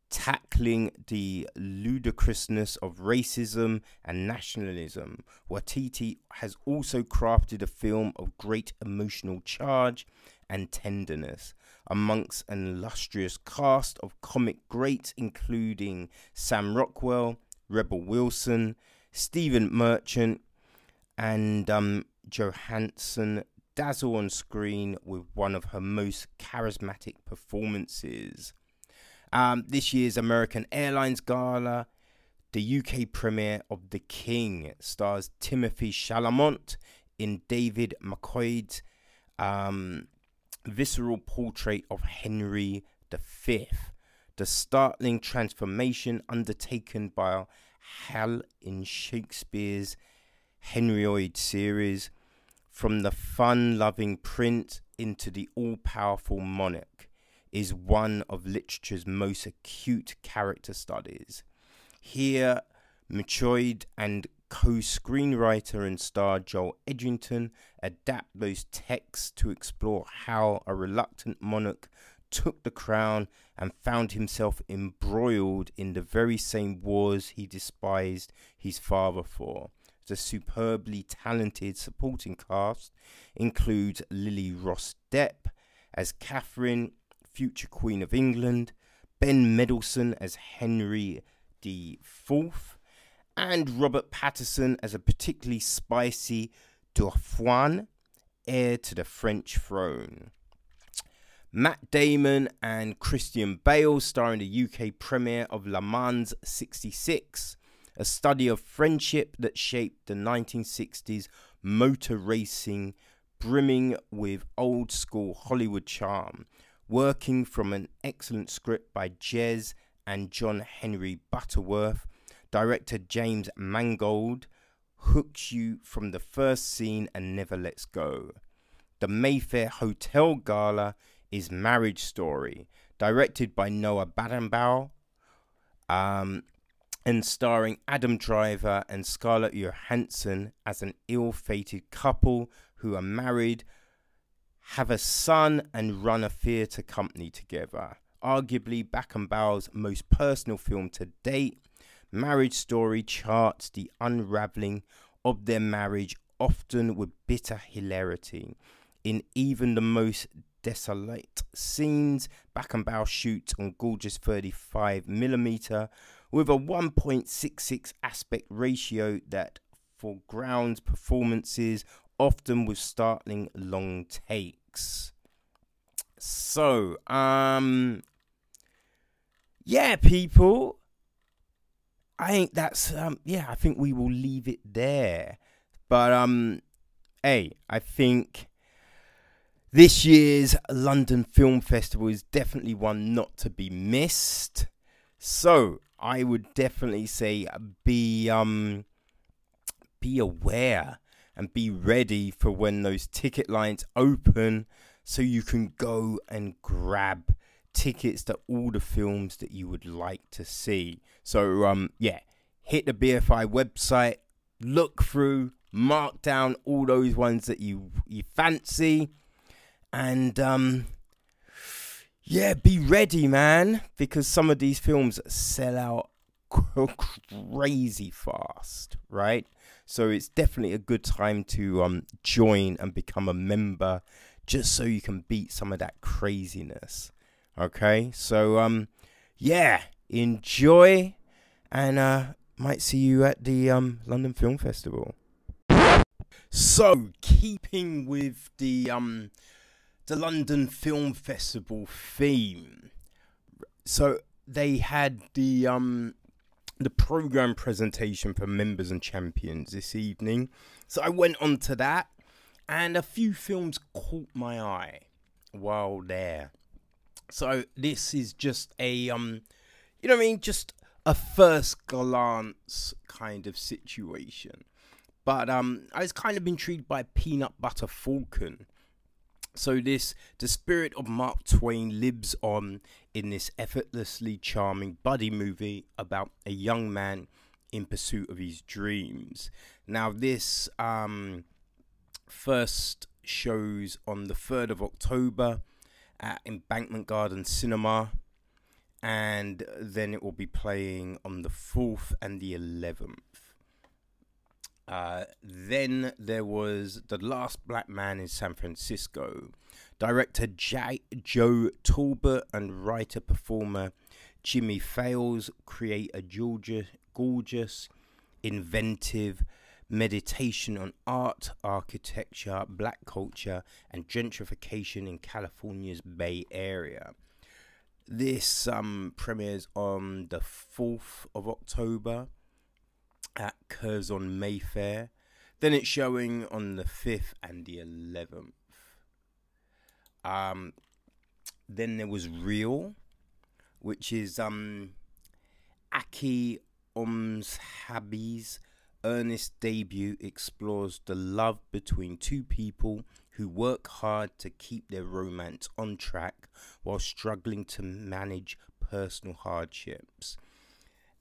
tackling the ludicrousness of racism and nationalism. Waititi has also crafted a film of great emotional charge and tenderness. Amongst an illustrious cast of comic greats including Sam Rockwell, Rebel Wilson, Stephen Merchant, and Johansson dazzle on screen with one of her most charismatic performances. This year's American Airlines Gala, the UK premiere of The King, stars Timothée Chalamet in David McCoyd's visceral portrait of Henry V, the startling transformation undertaken by Hal in Shakespeare's Henryoid series, from the fun-loving prince into the all-powerful monarch, is one of literature's most acute character studies. Here, matured and co-screenwriter and star Joel Edgerton adapt those texts to explore how a reluctant monarch took the crown and found himself embroiled in the very same wars he despised his father for. The superbly talented supporting cast includes Lily Ross Depp as Catherine, future Queen of England, Ben Mendelsohn as Henry IV, and Robert Pattinson as a particularly spicy Dauphin, heir to the French throne. Matt Damon and Christian Bale star in the UK premiere of Le Mans 66, a study of friendship that shaped the 1960s motor racing, brimming with old school Hollywood charm, working from an excellent script by Jez and John Henry Butterworth. Director James Mangold hooks you from the first scene and never lets go. The Mayfair Hotel Gala is Marriage Story, directed by Noah Baumbach, and starring Adam Driver and Scarlett Johansson as an ill-fated couple who are married, have a son, and run a theatre company together. Arguably Baumbach's most personal film to date, Marriage Story charts the unravelling of their marriage, often with bitter hilarity. In even the most desolate scenes, Baumbach shoots on gorgeous 35mm with a 1.66 aspect ratio that foregrounds performances, often with startling long takes. So, yeah, people, I think that's, I think we will leave it there. But, hey, I think this year's London Film Festival is definitely one not to be missed. So, I would definitely say be aware and be ready for when those ticket lines open, so you can go and grab tickets to all the films that you would like to see. So, hit the BFI website, look through, mark down all those ones that you fancy, and be ready, man, because some of these films sell out crazy fast, right? So it's definitely a good time to join and become a member, just so you can beat some of that craziness. Okay, so enjoy, and might see you at the London Film Festival. So, keeping with the London Film Festival theme, so they had the program presentation for members and champions this evening. So I went on to that, and a few films caught my eye while there. So this is just a just a first glance kind of situation. But I was kind of intrigued by Peanut Butter Falcon. So the spirit of Mark Twain lives on in this effortlessly charming buddy movie about a young man in pursuit of his dreams. Now this first shows on the 3rd of October at Embankment Garden Cinema, and then it will be playing on the 4th and the 11th. Then there was The Last Black Man in San Francisco. Director Joe Talbot and writer-performer Jimmy Fails create a gorgeous, inventive meditation on art, architecture, black culture, and gentrification in California's Bay Area. This premieres on the 4th of October at Curzon Mayfair. Then it's showing on the 5th and the 11th. Then there was Real, which is Aki Omshabi's earnest debut, explores the love between two people who work hard to keep their romance on track while struggling to manage personal hardships.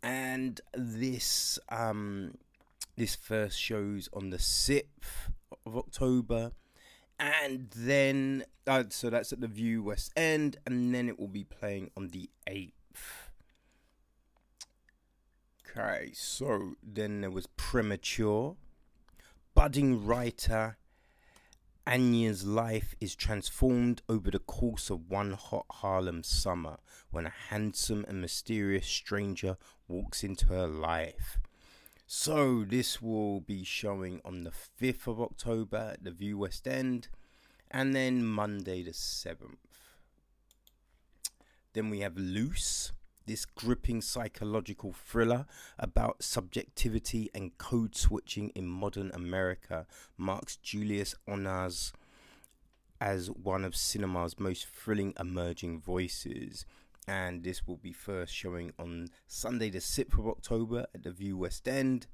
And this This first shows on the 6th of October. And then, so that's at the View West End. And then it will be playing on the 8th. Okay, so then there was Premature. Budding writer Anya's life is transformed over the course of one hot Harlem summer when a handsome and mysterious stranger walks into her life. So this will be showing on the 5th of October at the View West End, and then Monday the 7th. Then we have Loose. This gripping psychological thriller about subjectivity and code switching in modern America marks Julius Onassis as one of cinema's most thrilling emerging voices. And this will be first showing on Sunday the 6th of October at the View West End.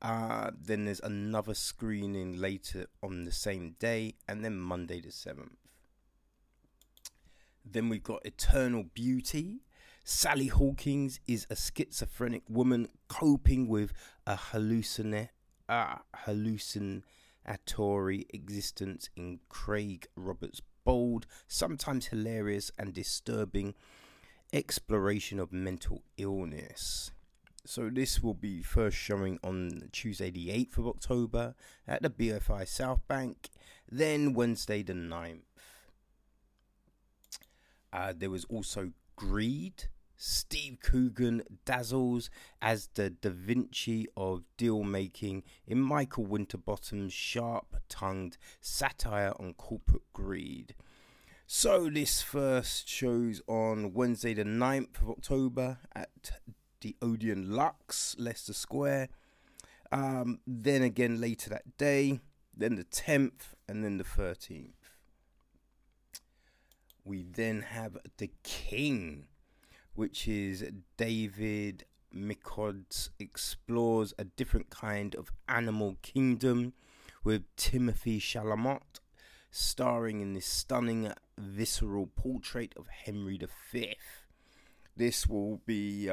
Then there's another screening later on the same day, and then Monday the 7th. Then we've got Eternal Beauty. Sally Hawkins is a schizophrenic woman coping with a hallucinatory existence in Craig Roberts' bold, sometimes hilarious and disturbing exploration of mental illness. So this will be first showing on Tuesday the 8th of October at the BFI South Bank, then Wednesday the 9th. There was also Greed. Steve Coogan dazzles as the Da Vinci of deal-making in Michael Winterbottom's sharp-tongued satire on corporate greed. So this first shows on Wednesday the 9th of October at the Odeon Lux, Leicester Square. Then again later that day, then the 10th and then the 13th. We then have The King, which is David Mikod's explores a different kind of animal kingdom with Timothée Chalamet, starring in this stunning visceral portrait of Henry V. This will be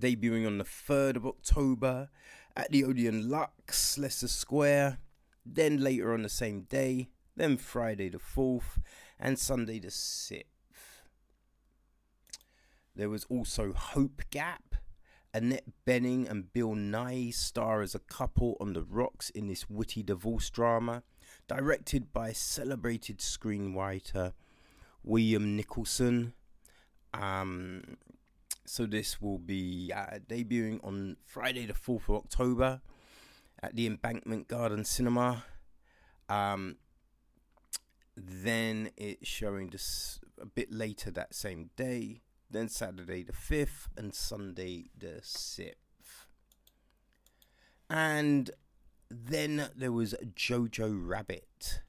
debuting on the 3rd of October at the Odeon Lux, Leicester Square, then later on the same day, then Friday the 4th. And Sunday the 6th. There was also Hope Gap. Annette Bening and Bill Nighy star as a couple on the rocks in this witty divorce drama, directed by celebrated screenwriter William Nicholson. So this will be debuting on Friday the 4th of October at the Embankment Garden Cinema. Then it's showing this a bit later that same day, then Saturday the 5th and Sunday the 6th. And then there was Jojo Rabbit.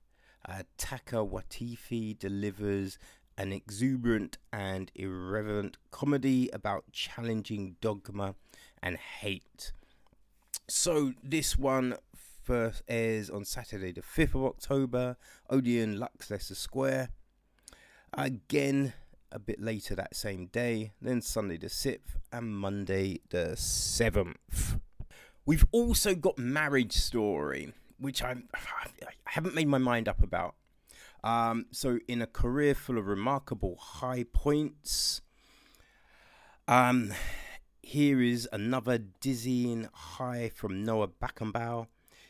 Taika Waititi delivers an exuberant and irreverent comedy about challenging dogma and hate. So this one first airs on Saturday the 5th of October, Odeon Lux, Leicester Square. Again, a bit later that same day, then Sunday the 6th and Monday the 7th. We've also got Marriage Story, which I haven't made my mind up about. So in a career full of remarkable high points, here is another dizzying high from Noah Backenbauer.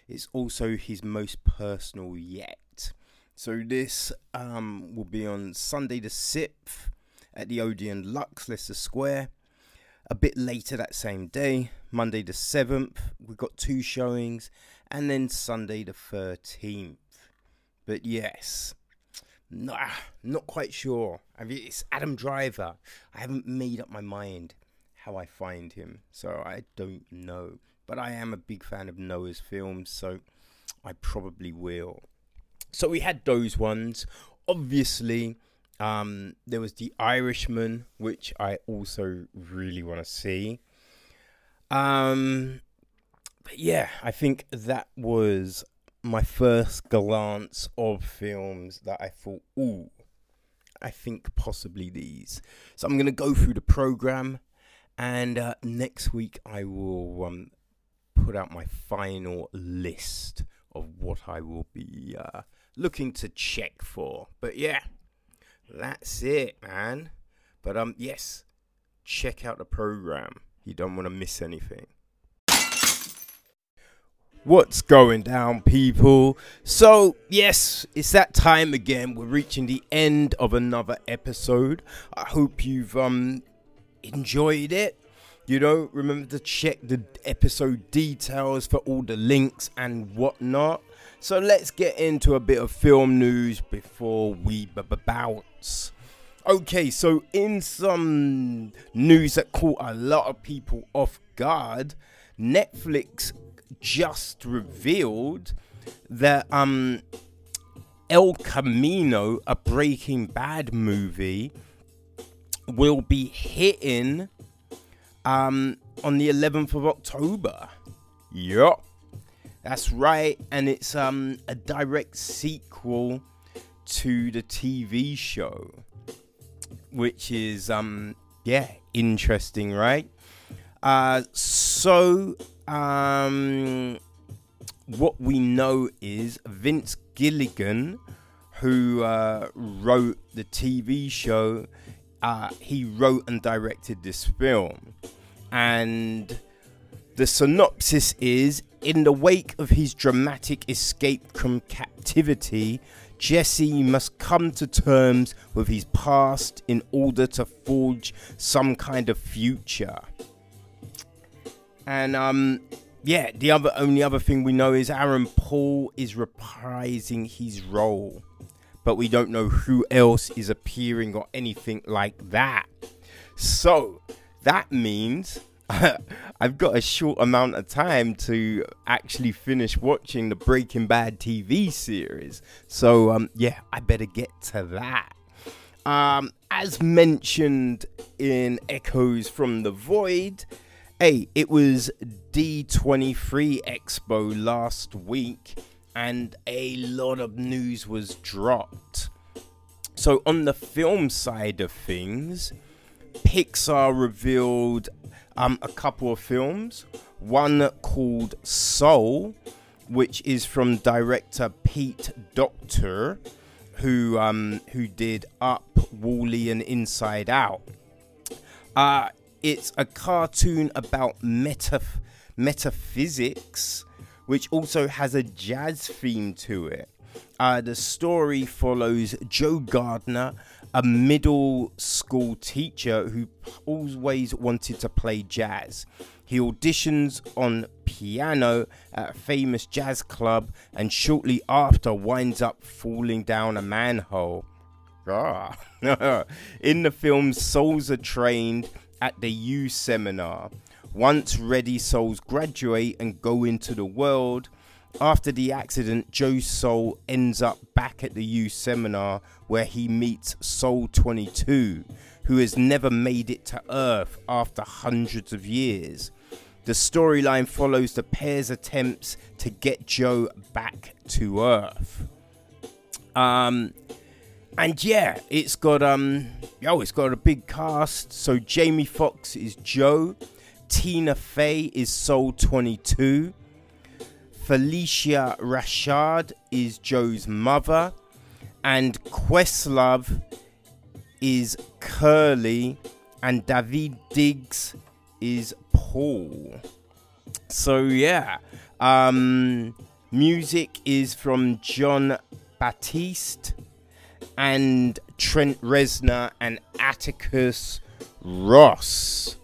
It's also his most personal yet. So this will be on Sunday the 6th at the Odeon Lux, Leicester Square. A bit later that same day, Monday the 7th, we've got two showings. And then Sunday the 13th. But yes, not quite sure. I mean, it's Adam Driver. I haven't made up my mind how I find him. So I don't know. But I am a big fan of Noah's films, so I probably will. So we had those ones. Obviously, there was The Irishman, which I also really want to see. But yeah, I think that was my first glance of films that I thought, ooh, I think possibly these. So I'm going to go through the program, and next week I will... put out my final list of what I will be looking to check for. But yeah, that's it, man. But yes, check out the program. You don't want to miss anything. What's going down, people? So, yes, it's that time again. We're reaching the end of another episode. I hope you've enjoyed it. You know, remember to check the episode details for all the links and whatnot. So let's get into a bit of film news before we bounce. Okay, so in some news that caught a lot of people off guard, Netflix just revealed that El Camino, a Breaking Bad movie, will be hitting on the 11th of October. Yup, that's right, and it's a direct sequel to the TV show, which is interesting, right? What we know is Vince Gilligan, who wrote the TV show, he wrote and directed this film. And the synopsis is, in the wake of his dramatic escape from captivity, Jesse must come to terms with his past in order to forge some kind of future. And the only other thing we know is Aaron Paul is reprising his role, but we don't know who else is appearing or anything like that. So that means I've got a short amount of time to actually finish watching the Breaking Bad TV series. So I better get to that. As mentioned in Echoes from the Void, hey, it was D23 Expo last week, and a lot of news was dropped. So on the film side of things, Pixar revealed a couple of films. One called Soul, which is from director Pete Docter, who did Up, Wall-E, and Inside Out. It's a cartoon about metaphysics, which also has a jazz theme to it. The story follows Joe Gardner, a middle school teacher who always wanted to play jazz. He auditions on piano at a famous jazz club and shortly after winds up falling down a manhole. In the film, souls are trained at the U seminar. Once ready, souls graduate and go into the world. After the accident, Joe's soul ends up back at the U seminar, where he meets Soul 22, who has never made it to Earth after hundreds of years. The storyline follows the pair's attempts to get Joe back to Earth. It's got a big cast. So Jamie Foxx is Joe, Tina Fey is Soul 22, Felicia Rashad is Joe's mother, and Questlove is Curly, and David Diggs is Paul. So yeah, music is from John Batiste and Trent Reznor and Atticus Ross.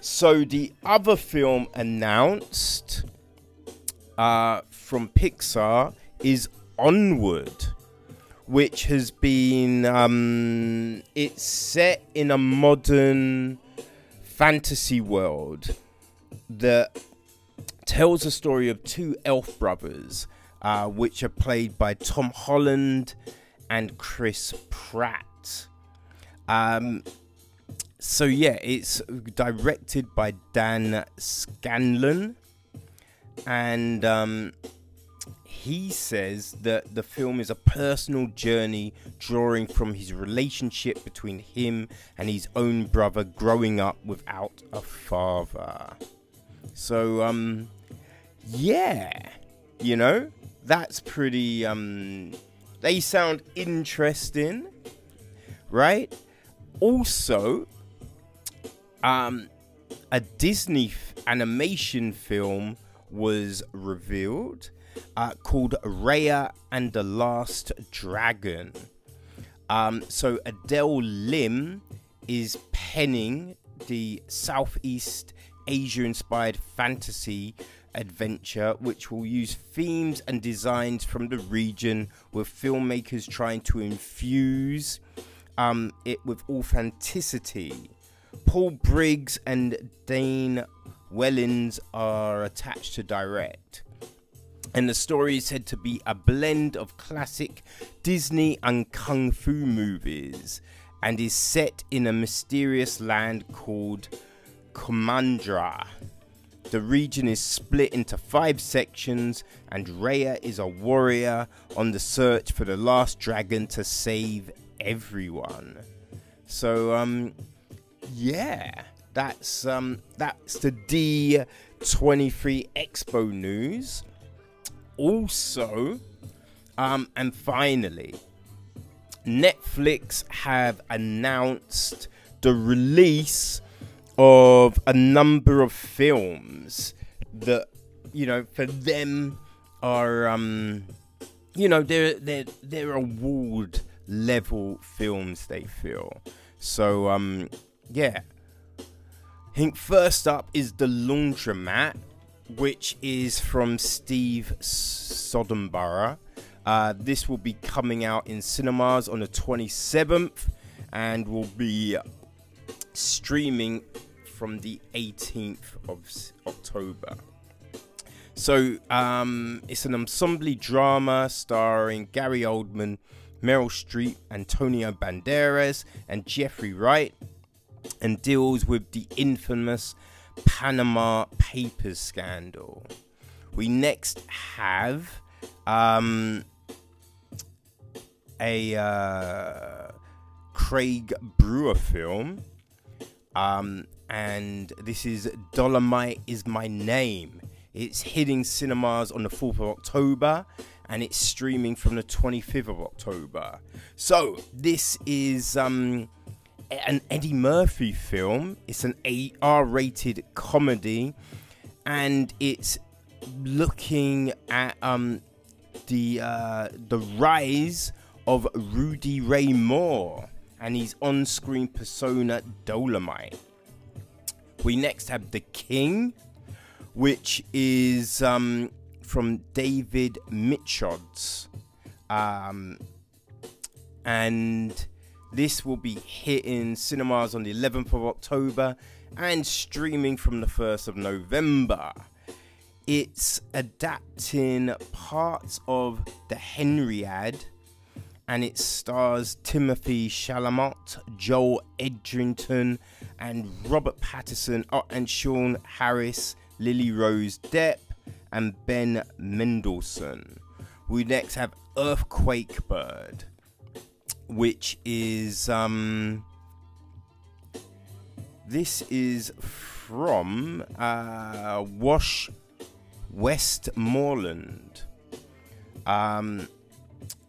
So the other film announced from Pixar is Onward, which has been it's set in a modern fantasy world that tells the story of two elf brothers, which are played by Tom Holland and Chris Pratt. It's directed by Dan Scanlon, and he says that the film is a personal journey drawing from his relationship between him and his own brother growing up without a father. So, yeah, you know, that's pretty, they sound interesting, right? Also, a Disney animation film was revealed called Raya and the Last Dragon. So Adele Lim is penning the Southeast Asia-inspired fantasy adventure, which will use themes and designs from the region, with filmmakers trying to infuse it with authenticity. Paul Briggs and Dane Wellins are attached to direct. And the story is said to be a blend of classic Disney and Kung Fu movies, and is set in a mysterious land called Kumandra. The region is split into 5 sections, and Raya is a warrior on the search for the last dragon to save everyone. So, yeah, that's the D23 Expo news. Also, and finally, Netflix have announced the release of a number of films that, you know, for them are, you know, they're award level films, they feel. So, yeah, I think first up is The Laundromat, which is from Steve Soderbergh. This will be coming out in cinemas on the 27th and will be streaming from the 18th of October. So it's an ensemble drama starring Gary Oldman, Meryl Streep, Antonio Banderas and Jeffrey Wright, and deals with the infamous Panama Papers scandal. We next have a Craig Brewer film, and this is Dolomite Is My Name. It's hitting cinemas on the 4th of October, and it's streaming from the 25th of October. So this is an Eddie Murphy film. It's an R-rated comedy, and it's looking at the rise of Rudy Ray Moore and his on-screen persona Dolomite. We next have The King, which is from David Michiods, and this will be hitting cinemas on the 11th of October and streaming from the 1st of November. It's adapting parts of The Henriad, and it stars Timothée Chalamet, Joel Edgerton, and Robert Pattinson, and Sean Harris, Lily Rose Depp, and Ben Mendelsohn. We next have Earthquake Bird, which is this is from Wash Westmoreland.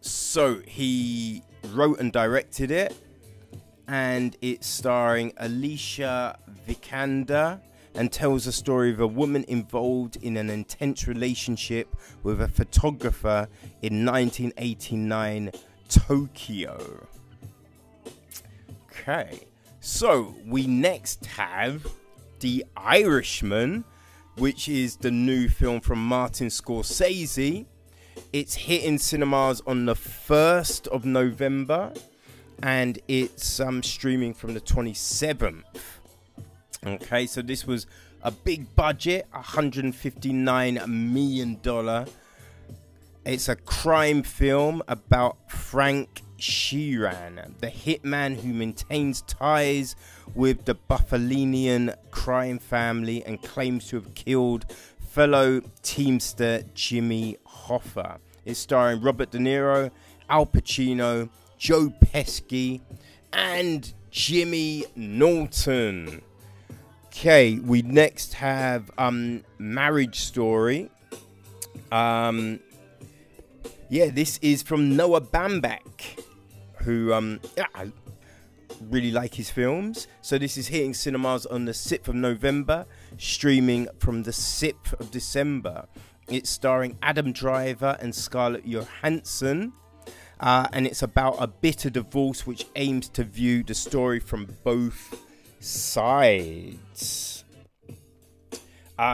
So he wrote and directed it, and it's starring Alicia Vikander, and tells the story of a woman involved in an intense relationship with a photographer in 1989 Tokyo. Okay, so we next have The Irishman, which is the new film from Martin Scorsese. It's hitting cinemas on the 1st of November, and it's streaming from the 27th. Okay, so this was a big budget, $159 million. It's a crime film about Frank Sheeran, the hitman who maintains ties with the Buffalonian crime family and claims to have killed fellow Teamster Jimmy Hoffa. It's starring Robert De Niro, Al Pacino, Joe Pesci, and Jimmy Norton. Okay, we next have Marriage Story. Yeah, this is from Noah Baumbach, who I really like his films. So this is hitting cinemas on the 6th of November, streaming from the 6th of December. It's starring Adam Driver and Scarlett Johansson, and it's about a bitter divorce which aims to view the story from both sides.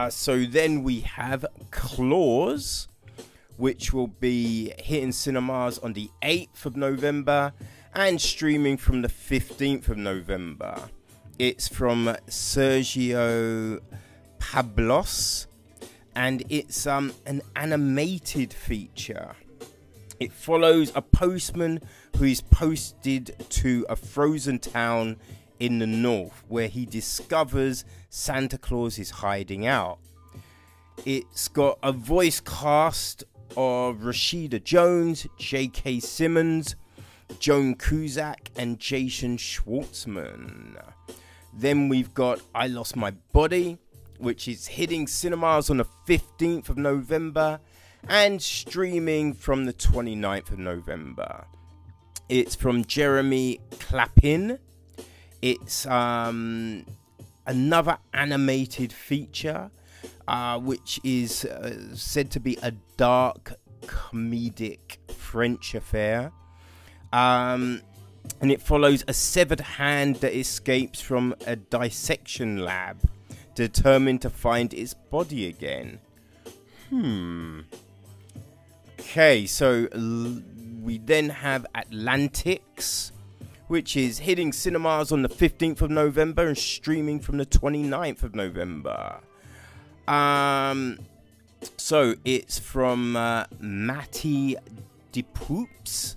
So then we have Claws, which will be hitting cinemas on the 8th of November and streaming from the 15th of November. It's from Sergio Pablos, and it's an animated feature. It follows a postman who is posted to a frozen town in the north, where he discovers Santa Claus is hiding out. It's got a voice cast of Rashida Jones, J.K. Simmons, Joan Cusack, and Jason Schwartzman. Then we've got I Lost My Body, which is hitting cinemas on the 15th of November and streaming from the 29th of November. It's from Jeremy Clapin. It's another animated feature, which is said to be a dark comedic French affair. And it follows a severed hand that escapes from a dissection lab, determined to find its body again. Okay, so we then have Atlantics, which is hitting cinemas on the 15th of November and streaming from the 29th of November. So it's from Matty DePoops.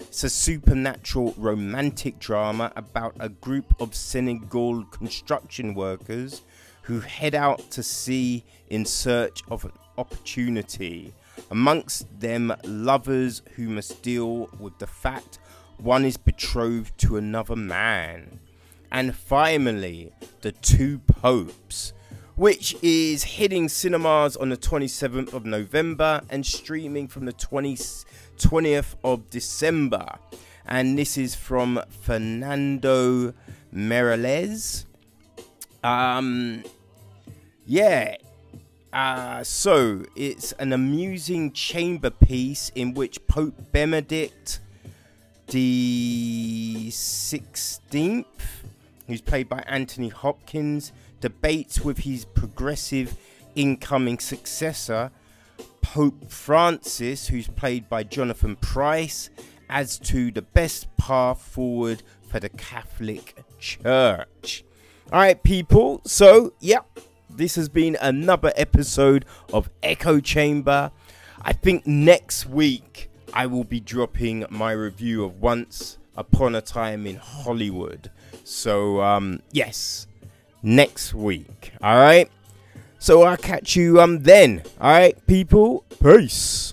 It's a supernatural romantic drama about a group of Senegal construction workers who head out to sea in search of an opportunity. Amongst them, lovers who must deal with the fact one is betrothed to another man. And finally, The Two Popes, which is hitting cinemas on the 27th of November and streaming from the 20th of December. And this is from Fernando Meirelles. So it's an amusing chamber piece in which Pope Benedict the 16th, who's played by Anthony Hopkins, debates with his progressive incoming successor, Pope Francis, who's played by Jonathan Pryce, as to the best path forward for the Catholic Church. All right, people. So, yeah, this has been another episode of Echo Chamber. I think next week I will be dropping my review of Once Upon a Time in Hollywood. So, yes, next week. All right. So I'll catch you then. All right, people. Peace.